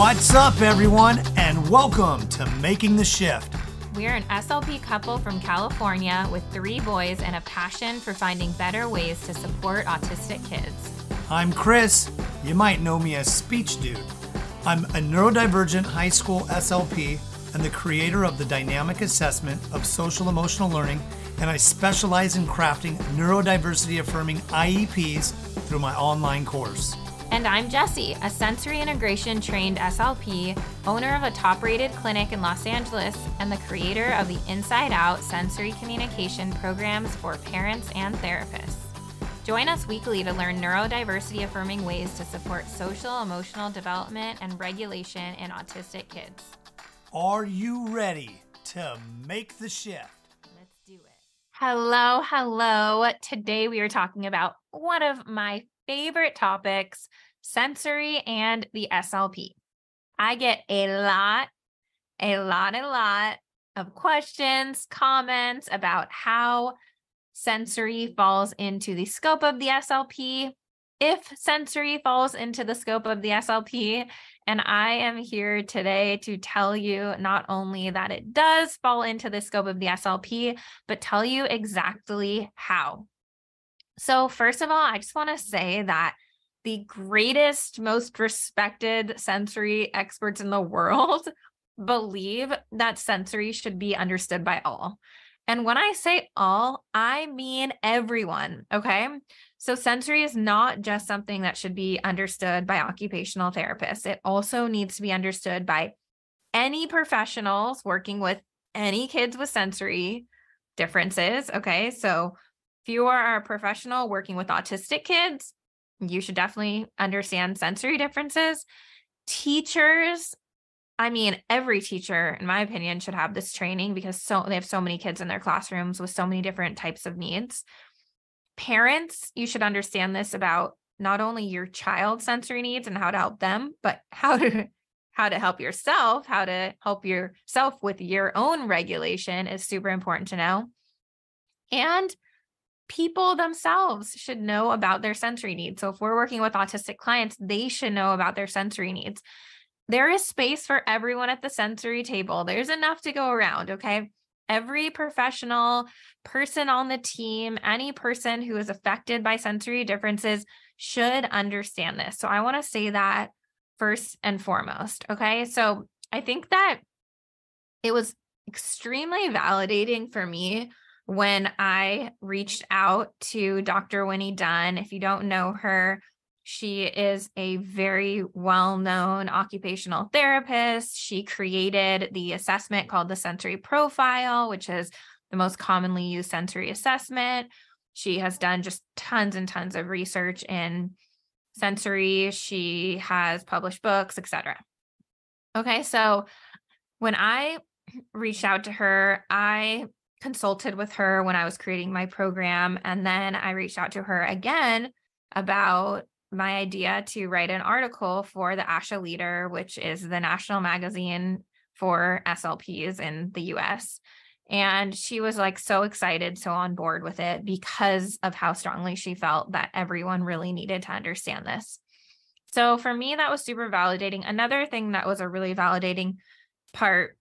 What's up, everyone, and welcome to Making the Shift. We're an SLP couple from California with three boys and a passion for finding better ways to support autistic kids. I'm Chris. You might know me as Speech Dude. I'm a neurodivergent high school SLP and the creator of the Dynamic Assessment of Social Emotional Learning, and I specialize in crafting neurodiversity-affirming IEPs through my online course. And I'm Jessie, a sensory integration trained SLP, owner of a top-rated clinic in Los Angeles, and the creator of the Inside Out Sensory Communication Programs for parents and therapists. Join us weekly to learn neurodiversity-affirming ways to support social, emotional development, and regulation in autistic kids. Are you ready to make the shift? Let's do it. Hello. Today we are talking about one of my favorite topics, sensory and the SLP. I get a lot of questions, comments about how sensory falls into the scope of the SLP, if sensory falls into the scope of the SLP, and I am here today to tell you not only that it does fall into the scope of the SLP, but tell you exactly how. So first of all, I just want to say that the greatest, most respected sensory experts in the world believe that sensory should be understood by all. And when I say all, I mean everyone, okay? So sensory is not just something that should be understood by occupational therapists. It also needs to be understood by any professionals working with any kids with sensory differences, okay? So if you are a professional working with autistic kids, you should definitely understand sensory differences. Teachers, I mean, every teacher, in my opinion, should have this training because they have so many kids in their classrooms with so many different types of needs. Parents, you should understand this about not only your child's sensory needs and how to help them, but how to help yourself, how to help yourself with your own regulation is super important to know. And people themselves should know about their sensory needs. So if we're working with autistic clients, they should know about their sensory needs. There is space for everyone at the sensory table. There's enough to go around, okay? Every professional person on the team, any person who is affected by sensory differences should understand this. So I want to say that first and foremost, okay? So I think that it was extremely validating for me when I reached out to Dr. Winnie Dunn. If you don't know her, she is a very well-known occupational therapist. She created the assessment called the Sensory Profile, which is the most commonly used sensory assessment. She has done just tons and tons of research in sensory. She has published books, etc. Okay, so when I reached out to her, I consulted with her when I was creating my program. And then I reached out to her again about my idea to write an article for the ASHA Leader, which is the national magazine for SLPs in the US. And she was like so excited, so on board with it because of how strongly she felt that everyone really needed to understand this. So for me, that was super validating. Another thing that was a really validating part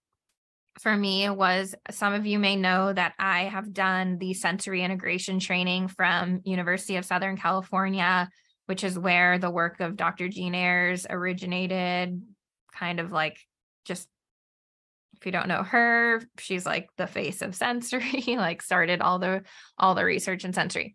for me was, some of you may know that I have done the sensory integration training from University of Southern California, which is where the work of Dr. Jean Ayres originated. Kind of like, just if you don't know her, she's like the face of sensory, like started all the research in sensory.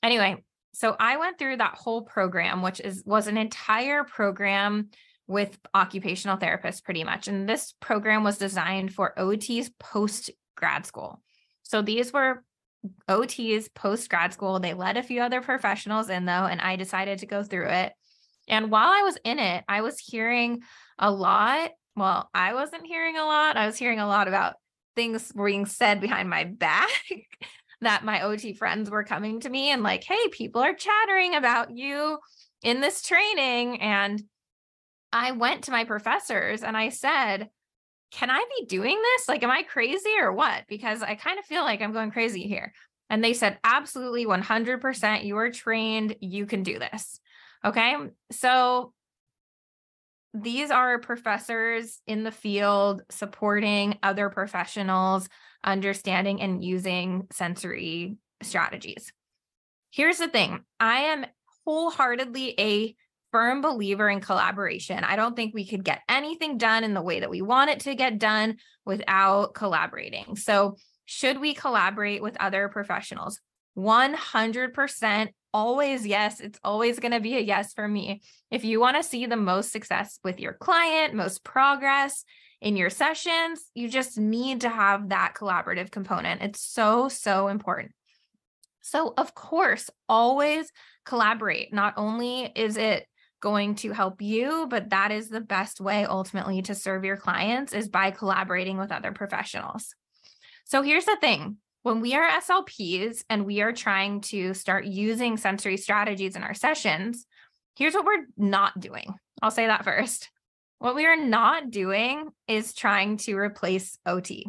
Anyway, so I went through that whole program, which was an entire program with occupational therapists pretty much. And this program was designed for OTs post grad school. So these were OTs post grad school. They let a few other professionals in though, and I decided to go through it. And while I was in it, I was hearing a lot. Well, I wasn't hearing a lot. I was hearing a lot about things being said behind my back that my OT friends were coming to me and like, hey, people are chattering about you in this training. And I went to my professors and I said, can I be doing this? Like, am I crazy or what? Because I kind of feel like I'm going crazy here. And they said, absolutely, 100%. You are trained. You can do this. Okay. So these are professors in the field supporting other professionals understanding and using sensory strategies. Here's the thing. I am wholeheartedly a firm believer in collaboration. I don't think we could get anything done in the way that we want it to get done without collaborating. So should we collaborate with other professionals? 100% always yes. It's always going to be a yes for me. If you want to see the most success with your client, most progress in your sessions, you just need to have that collaborative component. It's so, so important. So of course, always collaborate. Not only is it going to help you, but that is the best way ultimately to serve your clients is by collaborating with other professionals. So here's the thing. When we are SLPs and we are trying to start using sensory strategies in our sessions, here's what we're not doing. I'll say that first. What we are not doing is trying to replace OT.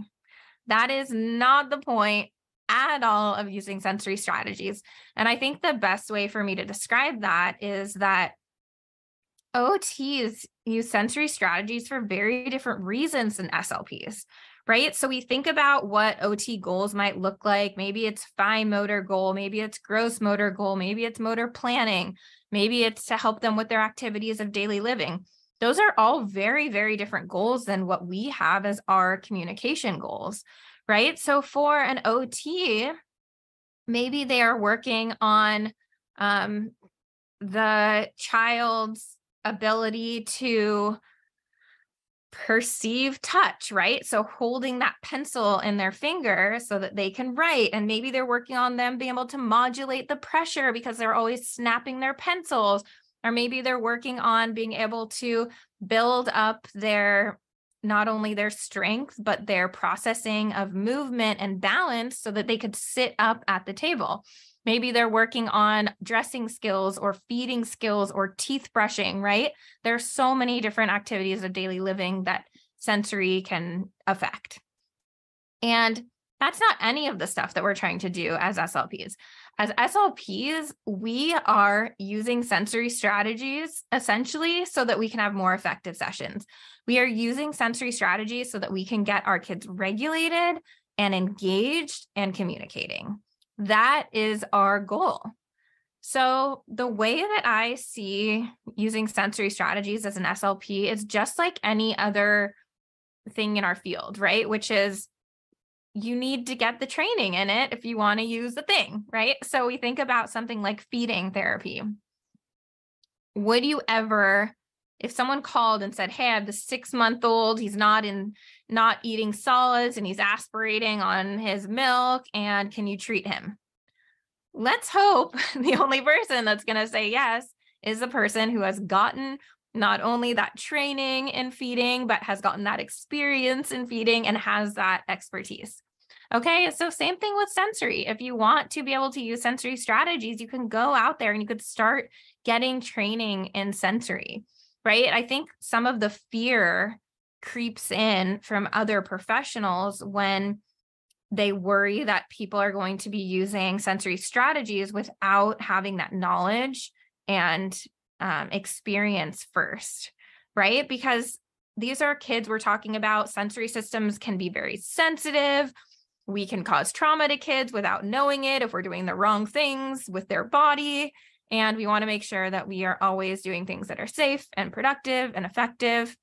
That is not the point at all of using sensory strategies. And I think the best way for me to describe that is that OTs use sensory strategies for very different reasons than SLPs. Right? So we think about what OT goals might look like. Maybe it's fine motor goal. Maybe it's gross motor goal. Maybe it's motor planning. Maybe it's to help them with their activities of daily living. Those are all very, very different goals than what we have as our communication goals, right? So for an OT, maybe they are working on the child's ability to perceive touch, right? So holding that pencil in their finger so that they can write, and maybe they're working on them being able to modulate the pressure because they're always snapping their pencils, or maybe they're working on being able to build up their, not only their strength, but their processing of movement and balance so that they could sit up at the table. Maybe they're working on dressing skills or feeding skills or teeth brushing, right? There are so many different activities of daily living that sensory can affect. And that's not any of the stuff that we're trying to do as SLPs. As SLPs, we are using sensory strategies essentially so that we can have more effective sessions. We are using sensory strategies so that we can get our kids regulated and engaged and communicating. That is our goal. So the way that I see using sensory strategies as an SLP is just like any other thing in our field, right? Which is you need to get the training in it if you want to use the thing, right? So we think about something like feeding therapy. Would you ever, if someone called and said, hey, I have this 6-month-old, he's not eating solids and he's aspirating on his milk, and can you treat him? Let's hope the only person that's going to say yes is the person who has gotten not only that training in feeding, but has gotten that experience in feeding and has that expertise. Okay, so same thing with sensory. If you want to be able to use sensory strategies, you can go out there and you could start getting training in sensory. Right? I think some of the fear creeps in from other professionals when they worry that people are going to be using sensory strategies without having that knowledge and experience first, right? Because these are kids we're talking about. Sensory systems can be very sensitive. We can cause trauma to kids without knowing it if we're doing the wrong things with their body. And we want to make sure that we are always doing things that are safe and productive and effective.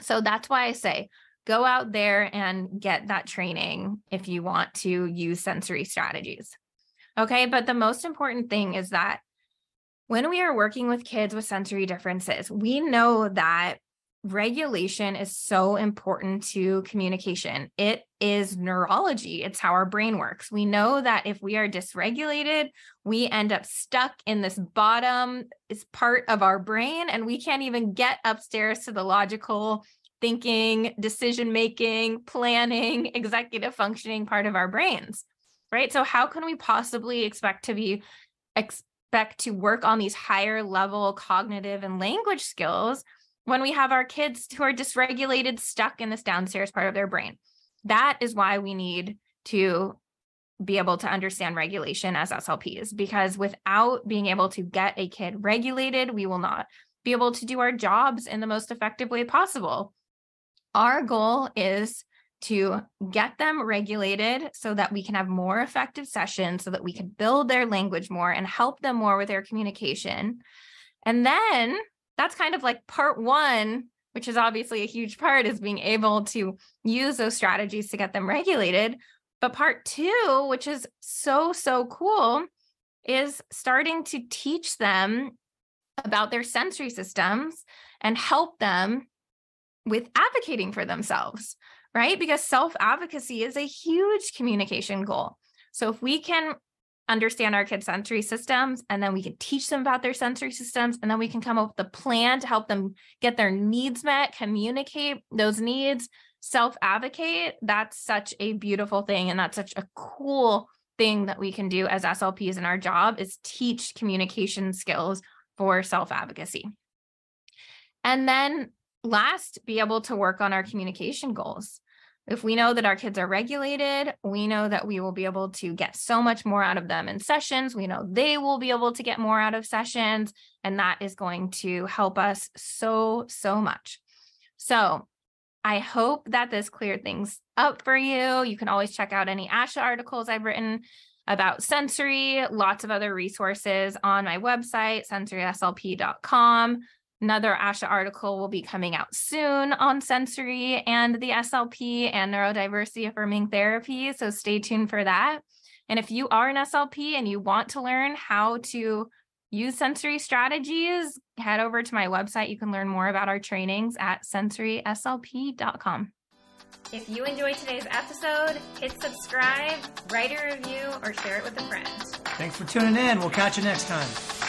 So that's why I say, go out there and get that training if you want to use sensory strategies. Okay, but the most important thing is that when we are working with kids with sensory differences, we know that regulation is so important to communication. It is neurology. It's how our brain works. We know that if we are dysregulated, we end up stuck in this bottom part of our brain, and we can't even get upstairs to the logical thinking, decision-making, planning, executive functioning part of our brains, right? So how can we possibly expect to work on these higher level cognitive and language skills when we have our kids who are dysregulated, stuck in this downstairs part of their brain? That is why we need to be able to understand regulation as SLPs, because without being able to get a kid regulated, we will not be able to do our jobs in the most effective way possible. Our goal is to get them regulated so that we can have more effective sessions, so that we can build their language more and help them more with their communication. And then that's kind of like part one, which is obviously a huge part, is being able to use those strategies to get them regulated. But part two, which is so, so cool, is starting to teach them about their sensory systems and help them with advocating for themselves, right? Because self-advocacy is a huge communication goal. So if we can understand our kids' sensory systems, and then we can teach them about their sensory systems, and then we can come up with a plan to help them get their needs met, communicate those needs, self-advocate, that's such a beautiful thing. And that's such a cool thing that we can do as SLPs in our job, is teach communication skills for self-advocacy. And then last, be able to work on our communication goals. If we know that our kids are regulated, we know that we will be able to get so much more out of them in sessions. We know they will be able to get more out of sessions, and that is going to help us so, so much. So I hope that this cleared things up for you. You can always check out any ASHA articles I've written about sensory, lots of other resources on my website, sensoryslp.com. Another ASHA article will be coming out soon on sensory and the SLP and neurodiversity affirming therapy. So stay tuned for that. And if you are an SLP and you want to learn how to use sensory strategies, head over to my website. You can learn more about our trainings at sensoryslp.com. If you enjoyed today's episode, hit subscribe, write a review, or share it with a friend. Thanks for tuning in. We'll catch you next time.